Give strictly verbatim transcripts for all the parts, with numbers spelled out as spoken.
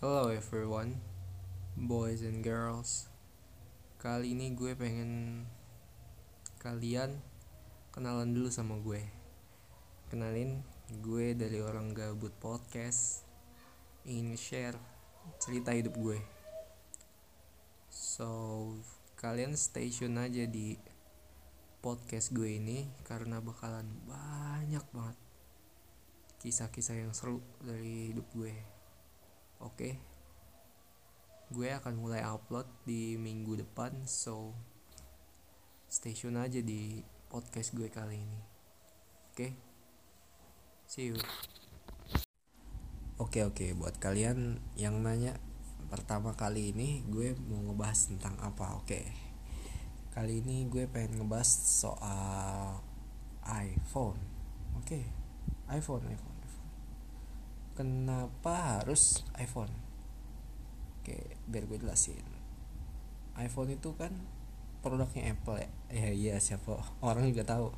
Hello everyone, boys and girls. Kali ini gue pengen kalian kenalan dulu sama gue. Kenalin, gue dari Orang Gabut Podcast. Ingin share cerita hidup gue. So, kalian stay tune aja di podcast gue ini, karena bakalan banyak banget kisah-kisah yang seru dari hidup gue. Oke, okay. Gue akan mulai upload di minggu depan, so stay tune aja di podcast gue kali ini. Oke, okay. See you. Oke okay, oke, okay. Buat kalian yang nanya pertama kali ini gue mau ngebahas tentang apa, oke okay. Kali ini gue pengen ngebahas soal iPhone, oke okay. iPhone, iPhone. Kenapa harus iPhone? Oke, biar gue jelasin. iPhone itu kan produknya Apple ya. Ya iya, siapa orang juga tahu.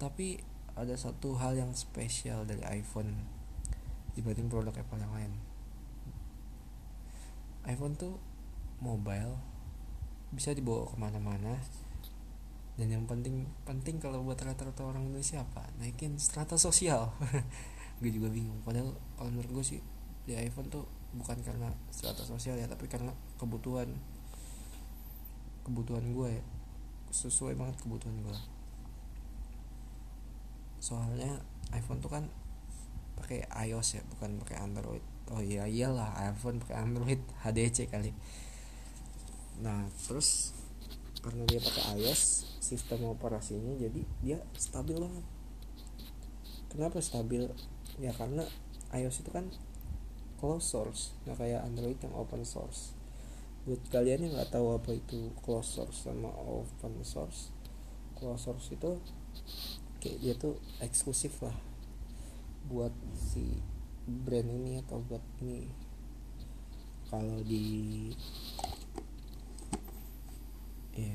Tapi ada satu hal yang spesial dari iPhone dibanding produk Apple yang lain. iPhone tuh mobile, bisa dibawa kemana-mana. Dan yang penting penting kalau buat rata-rata orang Indonesia apa? Naikin strata sosial. Gue juga bingung, padahal kalau menurut gue sih di iPhone tuh bukan karena strata sosial ya, tapi karena kebutuhan kebutuhan gue ya, sesuai banget kebutuhan gue. Soalnya iPhone tuh kan pakai iOS ya, bukan pakai Android. Oh iya iyalah, iPhone pakai Android, H D C kali. Nah terus karena dia pakai iOS, sistem operasinya jadi dia stabil banget. Kenapa stabil? Ya karena iOS itu kan closed source, nggak kayak Android yang open source. Buat kalian yang nggak tahu apa itu closed source sama open source, closed source itu kayak dia tuh eksklusif lah buat si brand ini atau buat ini. Kalau di ya,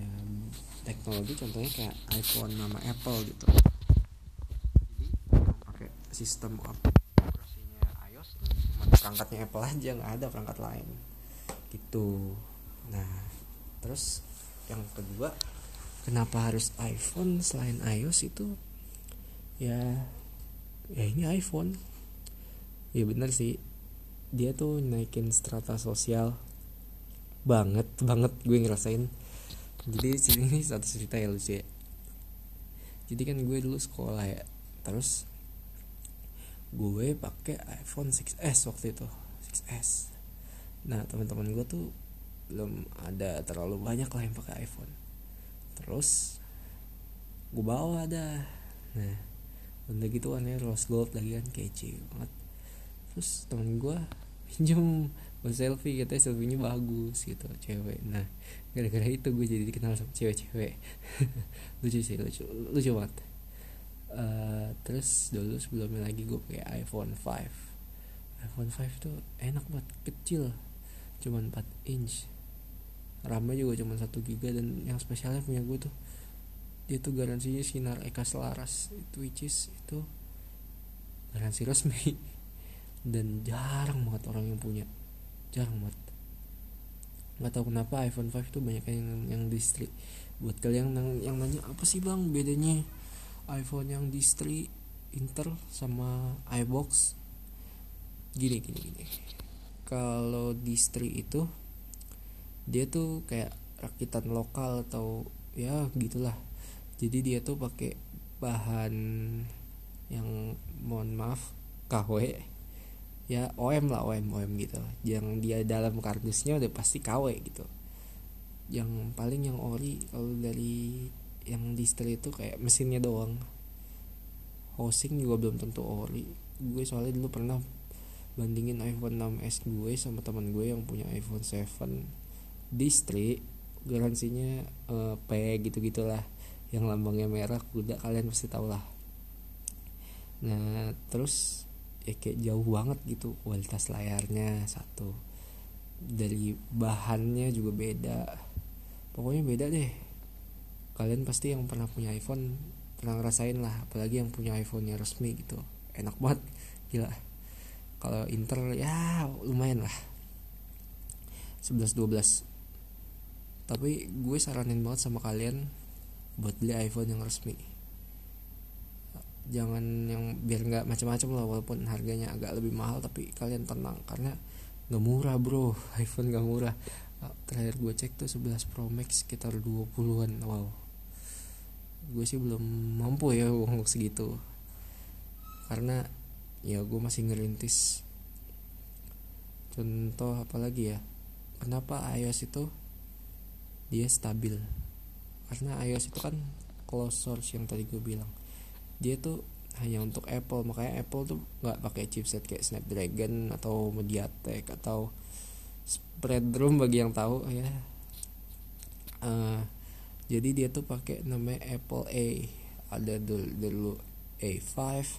teknologi contohnya kayak iPhone nama Apple gitu. Sistem operasinya iOS, cuma perangkatnya Apple aja, nggak ada perangkat lain gitu. Nah terus yang kedua, kenapa harus iPhone selain iOS itu ya ya ini iPhone ya benar sih, dia tuh naikin strata sosial banget banget gue ngerasain. Jadi sini satu cerita ya lucu ya. Jadi kan gue dulu sekolah ya, terus gue pakai iPhone six S waktu itu, six S. Nah teman-teman gue tuh belum ada terlalu banyak lah yang pakai iPhone. Terus gue bawa dah. Nah benda gitu warnanya rose gold lagi kan, kece banget. Terus teman gue pinjam buat selfie, katanya selfie-nya bagus gitu, cewek. Nah gara-gara itu gue jadi dikenal sama cewek-cewek. Lucu sih, lucu, lucu banget. Uh, terus dulu sebelumnya lagi gue pakai iPhone five. iPhone five tuh enak banget, kecil, cuman empat inch. RAM-nya juga cuman satu giga, dan yang spesialnya punya gue tuh dia tuh garansinya Sinar Eka Selaras, itu which is itu garansi resmi dan jarang banget orang yang punya. Jarang banget. Enggak tahu kenapa iPhone five tuh banyak yang yang distrik. Buat kalian yang, yang nanya apa sih Bang bedanya iPhone yang distri Intel sama iBox, gini gini gini. Kalau distri itu dia tuh kayak rakitan lokal atau ya gitulah. Jadi dia tuh pakai bahan yang mohon maaf K W ya, O M lah, O M O M gitu. Yang dia dalam kardusnya udah pasti K W gitu. Yang paling yang ori kalau dari yang distri itu kayak mesinnya doang, hosting juga belum tentu ori. Gue soalnya dulu pernah bandingin iPhone six S gue sama teman gue yang punya iPhone seven distri, garansinya uh, P gitu-gitulah, yang lambangnya merah kuda, kalian pasti tau lah. Nah terus ya kayak jauh banget gitu kualitas layarnya, satu dari bahannya juga beda, pokoknya beda deh. Kalian pasti yang pernah punya iPhone pernah ngerasain lah, apalagi yang punya iPhone-nya resmi gitu. Enak banget, gila. Kalau Intel ya lumayan lah, sebelas dua belas. Tapi gue saranin banget sama kalian buat beli iPhone yang resmi. Jangan yang biar gak macam-macam lah, walaupun harganya agak lebih mahal, tapi kalian tenang karena gak murah bro, iPhone gak murah. Terakhir gue cek tuh sebelas Pro Max sekitar dua puluhan. Wow, gue sih belum mampu ya uang segitu, karena ya gue masih ngerintis. Contoh apa lagi ya, kenapa iOS itu dia stabil, karena iOS itu kan closed source yang tadi gue bilang, dia tuh hanya untuk Apple. Makanya Apple tuh nggak pakai chipset kayak Snapdragon atau MediaTek atau Spreadtrum bagi yang tahu ya. Uh, jadi dia tuh pakai namanya Apple A, ada dulu, dulu A five,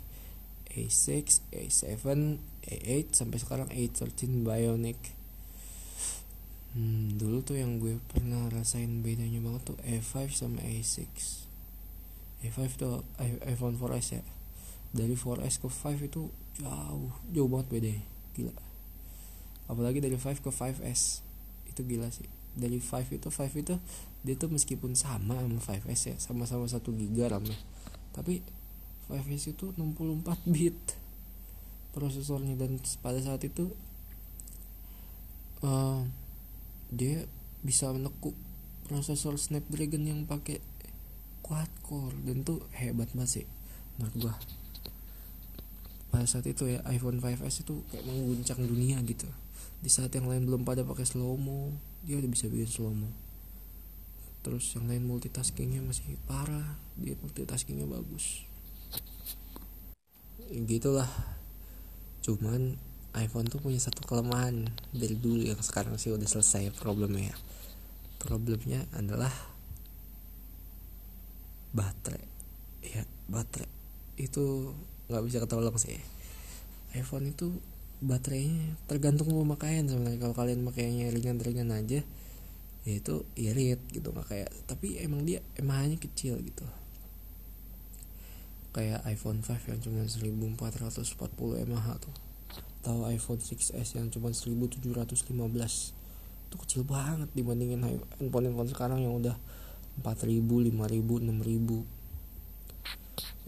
A six, A seven, A eight sampai sekarang A thirteen Bionic. Hmm, dulu tuh yang gue pernah rasain bedanya banget tuh A five sama A six. A five tuh iPhone four S ya. Dari four S ke five itu jauh, jauh banget bedanya. Gila. Apalagi dari five ke five S. Itu gila sih. Dari five itu five itu dia tuh meskipun sama sama five S ya, sama-sama satu giga RAM-nya. Tapi five S itu enam puluh empat bit prosesornya, dan pada saat itu uh, dia bisa menekuk prosesor Snapdragon yang pakai quad core, dan tuh hebat banget sih menurut gua. Pada saat itu ya iPhone five S itu kayak mengguncang dunia gitu. Di saat yang lain belum pada pakai slow mo, dia udah bisa bikin slow mo. Terus yang lain multitaskingnya masih parah, dia multitaskingnya bagus. Gitulah. Cuman iPhone tuh punya satu kelemahan dari dulu yang sekarang sih udah selesai problemnya. Problemnya adalah baterai. Ya, baterai itu nggak bisa ketolong sih. iPhone itu baterainya tergantung pemakaian sebenarnya. Kalau kalian makainya ringan-ringan aja, ya itu irit gitu, nggak kayak. Tapi emang dia emangnya kecil gitu. Kayak iPhone five yang cuma seribu empat ratus empat puluh miliamper tuh, atau iPhone six S yang cuma seribu tujuh ratus lima belas, itu kecil banget dibandingin handphone-handphone sekarang yang udah empat ribu, lima ribu, enam ribu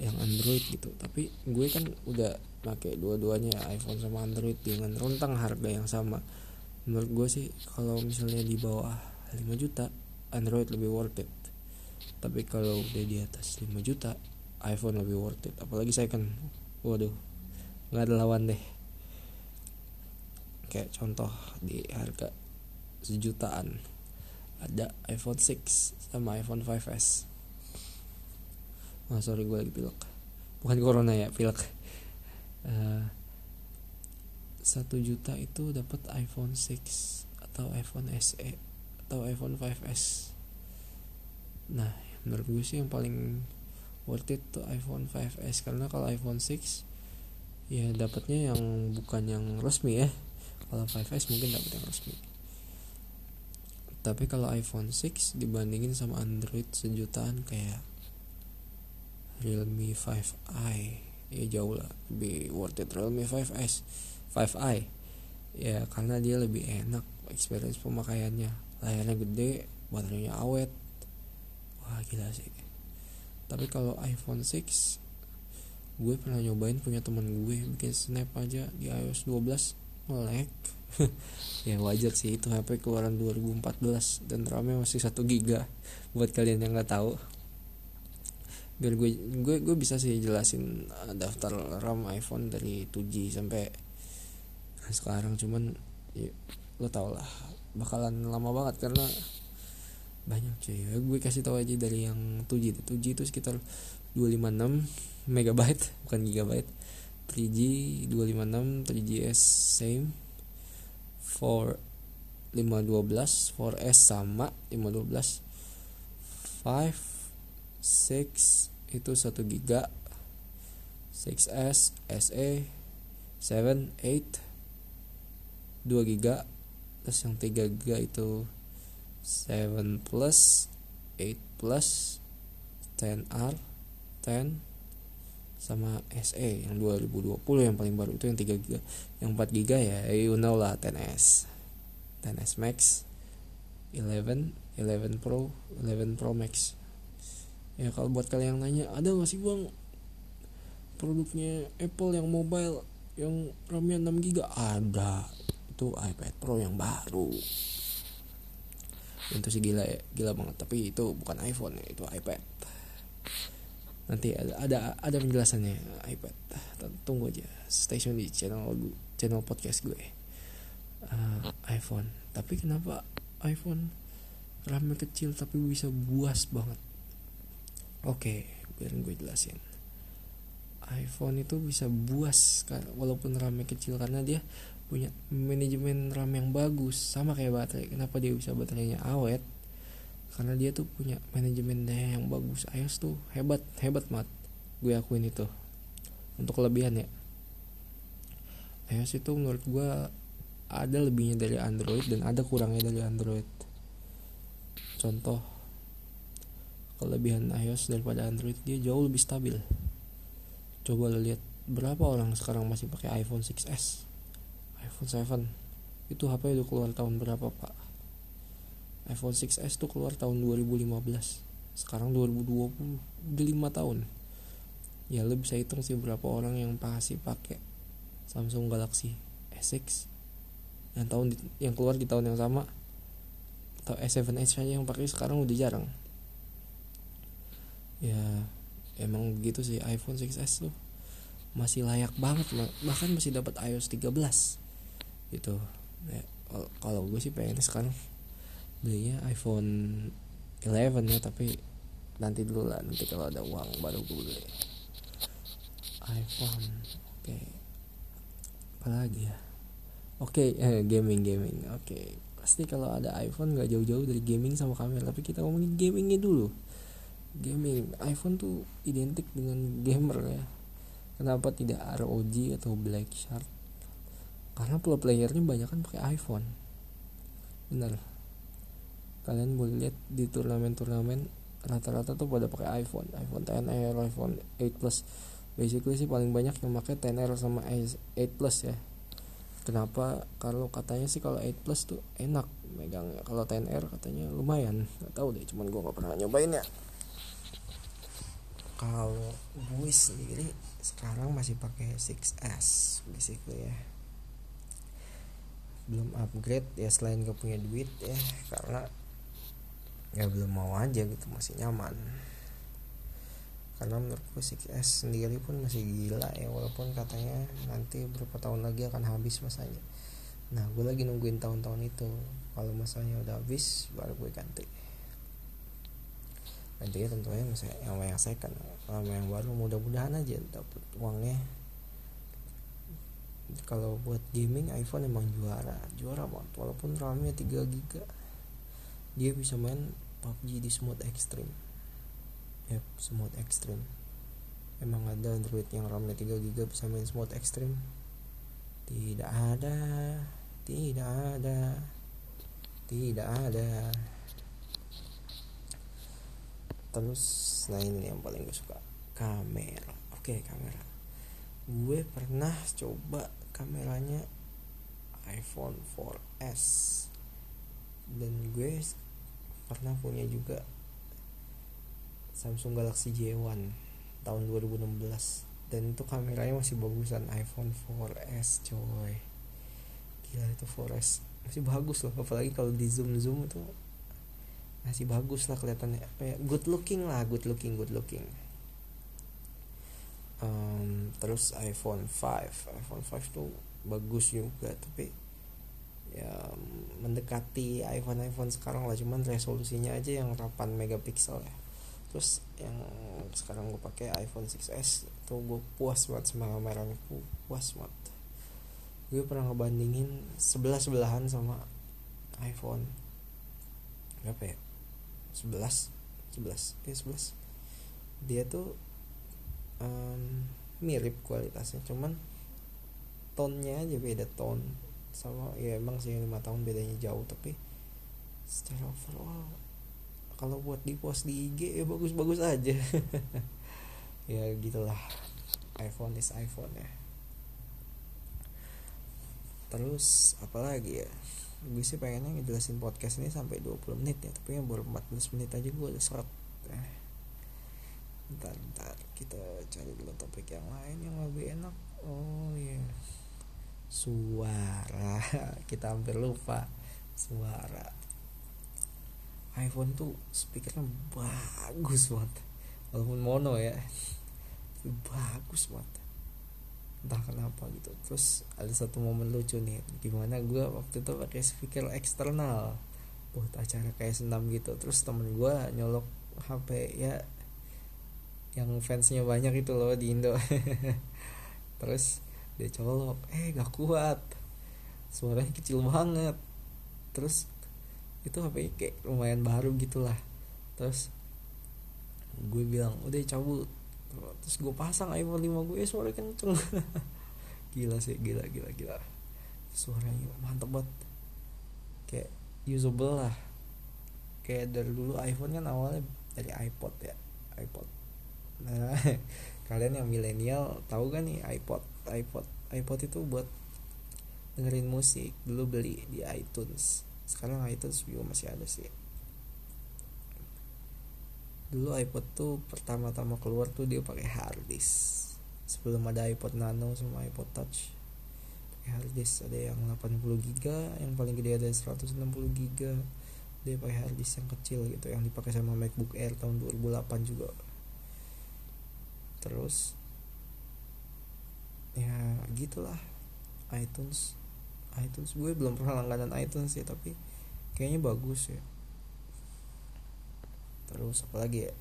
yang Android gitu. Tapi gue kan udah pakai dua-duanya, iPhone sama Android, dengan rentang harga yang sama. Menurut gue sih kalau misalnya di bawah lima juta Android lebih worth it, tapi kalau udah di atas lima juta iPhone lebih worth it, apalagi second. Waduh, nggak ada lawan deh. Kayak contoh di harga sejutaan ada iPhone six sama iPhone five S. Wah, sorry gue lagi pilek. Bukan corona ya, pilek. Uh, satu juta itu dapat iPhone six atau iPhone S E atau iPhone five S. Nah, menurut gue sih yang paling worth it tuh iPhone five S, karena kalau iPhone six ya dapatnya yang bukan yang resmi ya. Kalau five S mungkin dapat yang resmi. Tapi kalau iPhone six dibandingin sama Android sejutaan kayak Realme five i, ya jauh lah lebih worth it Realme five S, five i. Ya karena dia lebih enak experience pemakaiannya. Layarnya gede, baterainya awet. Wah, gila sih. Tapi kalau iPhone six, gue pernah nyobain punya teman gue, bikin snap aja di iOS dua belas melek. Ya wajar sih, itu H P keluaran dua ribu empat belas dan RAM-nya masih satu giga. Buat kalian yang nggak tahu, biar gue gue gue bisa sih jelasin daftar RAM iPhone dari two G sampai sekarang, cuman ya, lo tau lah bakalan lama banget karena banyak sih. Gue kasih tahu aja dari yang two G. two G itu sekitar dua ratus lima puluh enam megabyte, bukan gigabyte. three G dua ratus lima puluh enam, three G S same, four lima ratus dua belas, four S sama lima ratus dua belas, five, six itu satu giga, six S, S E, seven, eight dua giga, terus yang tiga giga itu seven plus, eight plus, ten R, ten sama S E yang dua ribu dua puluh yang paling baru itu yang tiga giga. Yang empat giga ya you know lah, X S, X S Max, eleven, eleven Pro, eleven Pro Max. Ya kalau buat kalian yang nanya, ada gak sih bang produknya Apple yang mobile yang RAM-nya enam giga? Ada, itu iPad Pro yang baru. Itu sih gila ya, gila banget. Tapi itu bukan iPhone ya, itu iPad. Nanti ada ada ada penjelasannya iPad. Tunggu aja, stay tune di channel channel podcast gue. Uh, iPhone. Tapi kenapa iPhone RAM-nya kecil tapi bisa buas banget? Oke, okay, biar gue jelasin. iPhone itu bisa buas walaupun RAM-nya kecil karena dia punya manajemen RAM yang bagus, sama kayak baterai. Kenapa dia bisa baterainya awet? Karena dia tuh punya manajemen daya yang bagus. iOS tuh hebat, hebat banget. Gue akuin itu. Untuk kelebihan ya, iOS itu menurut gue ada lebihnya dari Android dan ada kurangnya dari Android. Contoh, kelebihan iOS daripada Android, dia jauh lebih stabil. Coba lo lihat berapa orang sekarang masih pakai iPhone six S, iPhone seven. Itu H P udah keluar tahun berapa pak? iPhone six S tuh keluar tahun dua ribu lima belas, sekarang dua ribu dua puluh, udah lima tahun. Ya lo bisa hitung sih berapa orang yang pasti pakai Samsung Galaxy S six yang tahun di, yang keluar di tahun yang sama, atau A seven aja yang pakai sekarang udah jarang. Ya emang begitu sih, iPhone six S tuh masih layak banget, bahkan masih dapat iOS tiga belas gitu. Ya, kalau gue sih pengen sekarang belinya iPhone eleven ya, tapi nanti dulu lah, nanti kalau ada uang baru gue beli iPhone. Oke, okay. Apa lagi ya? Oke, okay, eh, gaming gaming. Oke, okay. Pasti kalau ada iPhone nggak jauh-jauh dari gaming sama kamera, tapi kita ngomongin gamingnya dulu. Gaming, iPhone tuh identik dengan gamer ya. Kenapa tidak R O G atau Black Shark? Karena pro playernya banyak kan pakai iPhone. Benar. Kalian boleh lihat di turnamen-turnamen rata-rata tuh pada pakai iPhone, iPhone X R, iPhone eight plus. Basically sih paling banyak yang pakai X R sama eight plus ya. Kenapa? Kalau katanya sih kalau eight plus tuh enak megangnya. Kalau X R katanya lumayan. Enggak tahu deh, cuman gua enggak pernah nyobain ya. Kalau gue sendiri sekarang masih pakai six S basically ya, belum upgrade ya, selain gak punya duit ya, karena ya belum mau aja gitu, masih nyaman. Karena menurut gue six S sendiri pun masih gila ya, walaupun katanya nanti berapa tahun lagi akan habis masanya. Nah gue lagi nungguin tahun-tahun itu, kalau masanya udah habis baru gue ganti. Nantinya tentunya yang yang second, kalau yang baru mudah-mudahan aja dapat uangnya. Kalau buat gaming iPhone emang juara, juara banget. Walaupun RAM-nya tiga giga, dia bisa main P U B G di mode extreme. Ya, yep, mode extreme. Emang ada Android yang RAM-nya tiga giga bisa main mode extreme? Tidak ada, tidak ada, tidak ada. Terus, nah ini yang paling gue suka, kamera. Oke, kamera. Gue pernah coba kameranya iPhone four S, dan gue pernah punya juga Samsung Galaxy J one tahun dua ribu enam belas, dan itu kameranya masih bagusan iPhone four S coy. Gila, itu four S masih bagus loh, apalagi kalau di zoom-zoom itu masih bagus lah kelihatannya, good looking lah, good looking, good looking. Um, terus iPhone five, iPhone five tuh bagus juga, tapi ya mendekati iPhone iPhone sekarang lah, cuman resolusinya aja yang delapan megapiksel ya. Terus yang sekarang gue pakai iPhone six S tuh gue puas banget sama kameranya, puas banget. Gue pernah ngebandingin sebelah sebelahan sama iPhone berapa ya? sebelas, sebelas, eh sebelas. Dia tuh um, mirip kualitasnya, cuman tonnya aja beda ton. Sama ya emang sih lima tahun bedanya jauh, tapi secara overall kalau buat di post di I G ya bagus-bagus aja. Ya gitulah. iPhone is iPhone ya. Terus apalagi ya, gue sih pengennya ngejelasin podcast ini sampai dua puluh menit ya, tapi yang baru empat belas menit aja gue udah seret. Ntar, ntar kita cari dulu topik yang lain yang lebih enak. Oh iya yeah. Suara, kita hampir lupa suara. iPhone tuh speakernya bagus banget, walaupun mono ya, bagus banget, entah kenapa gitu. Terus ada satu momen lucu nih, gimana gue waktu itu pakai speaker eksternal buat acara kayak senam gitu. Terus temen gue nyolok H P ya, yang fansnya banyak itu loh di Indo. Terus dia colok, eh gak kuat, suaranya kecil banget. Terus itu H P kayak lumayan baru gitulah. Terus gue bilang udah cabut. Terus gue pasang iPhone five gue, eh, suara kenceng. Gila sih, gila gila gila. Suaranya mantep banget, kayak usable lah. Kayak dari dulu iPhone kan awalnya dari iPod ya, iPod. Nah, kalian yang milenial tahu kan nih iPod. iPod iPod itu buat dengerin musik, dulu beli di iTunes. Sekarang iTunes juga masih ada sih. Dulu iPod tuh pertama-tama keluar tuh dia pakai hard disk. Sebelum ada iPod Nano sama iPod Touch, pakai hard disk. Ada yang delapan puluh gigabyte, yang paling gede ada seratus enam puluh gigabyte. Dia pakai hard disk yang kecil gitu, yang dipakai sama MacBook Air tahun dua ribu delapan juga. Terus ya gitulah iTunes. iTunes gue belum pernah langganan iTunes ya, tapi kayaknya bagus ya. Terus apa lagi ya?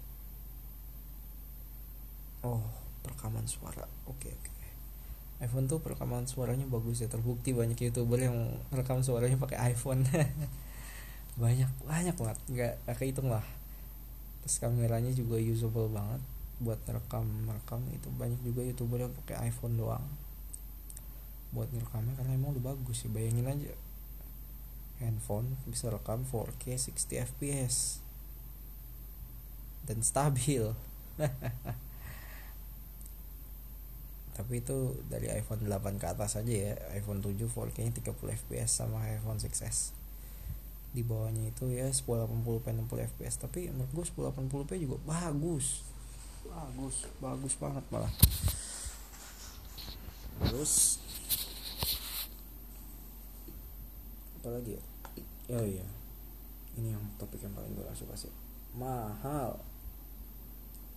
Oh, perekaman suara. Oke okay, oke. Okay. iPhone tuh perekaman suaranya bagus ya. Terbukti banyak YouTuber yang rekam suaranya pakai iPhone. banyak banyak banget. Nggak, nggak kehitung lah. Terus kameranya juga usable banget buat rekam-rekam itu. Banyak juga YouTuber yang pakai iPhone doang buat ngerekamnya, karena emang udah bagus sih. Bayangin aja, handphone bisa rekam four K sixty F P S dan stabil. Tapi itu dari iPhone eight ke atas aja ya. iPhone seven four K-nya tiga puluh F P S sama iPhone six S. Di bawahnya itu ya sepuluh delapan puluh p enam puluh F P S, tapi menurut gue sepuluh delapan puluh p juga bagus. Bagus, bagus banget malah. Terus apa lagi ya? Oh iya, ini yang topik yang paling gue suka sih, mahal.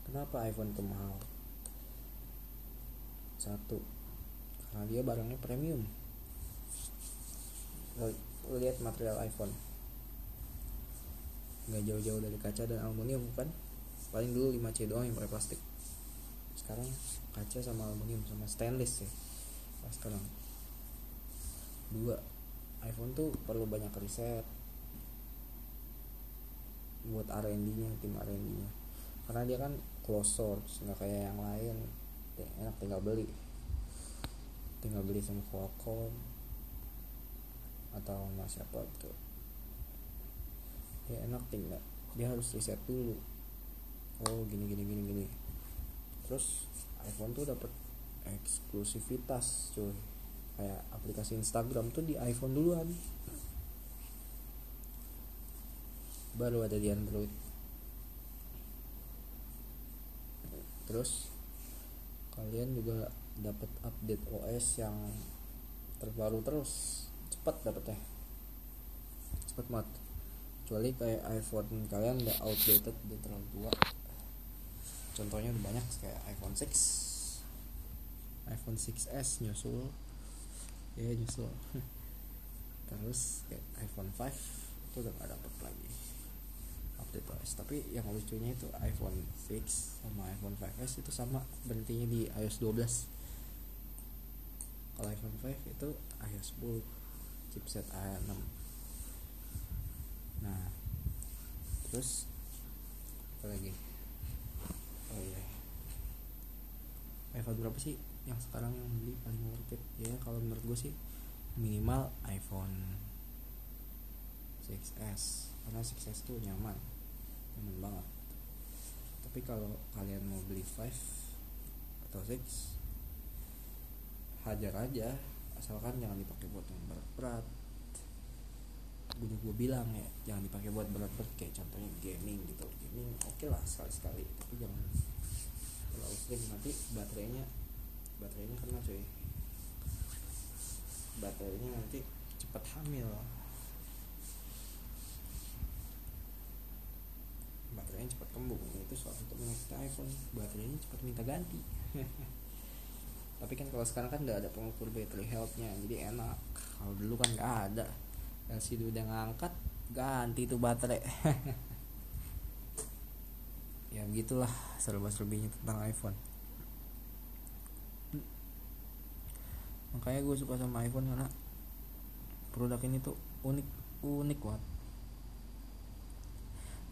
Kenapa iPhone itu mahal? Satu, karena dia barangnya premium. Lo lihat material iPhone, nggak jauh-jauh dari kaca dan aluminium kan? Paling dulu lima C doang yang pakai plastik. Sekarang kaca sama aluminium sama stainless sih. Pas sekarang. Dua, iPhone tuh perlu banyak riset buat R and D-nya, tim R and D-nya, karena dia kan close source, nggak kayak yang lain, enak tinggal beli, tinggal beli sama Qualcomm atau sama siapa itu, ya enak tinggal, dia harus riset dulu, oh gini gini gini gini, terus iPhone tuh dapat eksklusivitas cuy. Kayak aplikasi Instagram tuh di iPhone duluan, baru ada di Android. Terus kalian juga dapat update O S yang terbaru terus, cepat dapatnya, cepat banget. Kecuali kayak iPhone kalian udah outdated, udah terlalu tua. Contohnya banyak kayak iPhone six, iPhone six S nyusul. Ya justru. Terus kayak iPhone five itu udah gak dapet lagi update O S. Tapi yang lucunya itu iPhone six sama iPhone five S itu sama, berhentinya di iOS twelve. Kalau iPhone five itu iOS ten, chipset A six. Nah, terus apa lagi? Oh iya, iPhone berapa sih yang sekarang yang beli paling worth it ya? Kalau menurut gue sih minimal iPhone six S, karena six S tuh nyaman, nyaman banget. Tapi kalau kalian mau beli five atau six hajar aja, asalkan jangan dipakai buat yang berat-berat. Gue gue bilang ya, jangan dipakai buat berat-berat, kayak contohnya gaming gitu. Gaming oke okay lah sekali-sekali, tapi jangan terlalu sering, nanti baterainya baterainya kena cuy, baterainya nanti cepat hamil, baterainya cepat kembung. Itu soal untuk mengganti iPhone, baterainya cepat minta ganti. Tapi kan kalau sekarang kan nggak ada pengukur battery health-nya, jadi enak. Kalau dulu kan nggak ada. Si udah ngangkat ganti tuh baterai. Ya begitulah serba-serbinya tentang iPhone. Makanya gue suka sama iPhone karena produk ini tuh unik unik banget.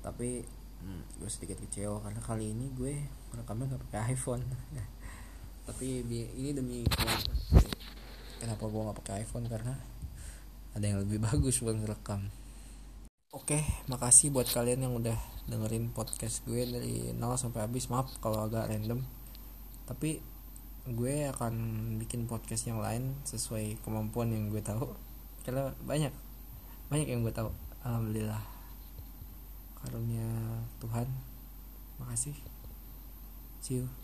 Tapi hmm, gue sedikit kecewa karena kali ini gue merekamnya nggak pakai iPhone. Tapi ini demi kenapa gue nggak pakai iPhone, karena ada yang lebih bagus buat ngerekam. Oke, makasih buat kalian yang udah dengerin podcast gue dari nol sampai habis. Maaf kalau agak random, tapi gue akan bikin podcast yang lain sesuai kemampuan yang gue tahu. Karena banyak, banyak yang gue tahu. Alhamdulillah, karunia Tuhan. Makasih. See you.